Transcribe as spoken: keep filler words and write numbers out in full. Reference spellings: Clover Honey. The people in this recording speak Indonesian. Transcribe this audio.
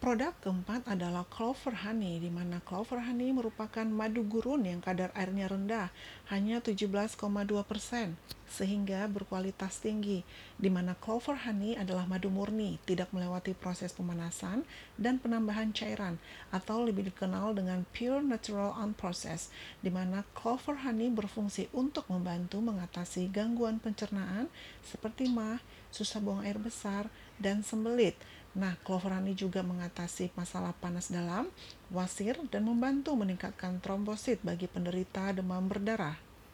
Produk keempat adalah Clover Honey, di mana Clover Honey merupakan madu gurun yang kadar airnya rendah, hanya tujuh belas koma dua persen, sehingga berkualitas tinggi, di mana Clover Honey adalah madu murni, tidak melewati proses pemanasan dan penambahan cairan, atau lebih dikenal dengan pure natural unprocessed, di mana Clover Honey berfungsi untuk membantu mengatasi gangguan pencernaan seperti maag, susah buang air besar, dan sembelit. Nah, Clover Honey juga mengatasi masalah panas dalam, wasir, dan membantu meningkatkan trombosit bagi penderita demam berdarah.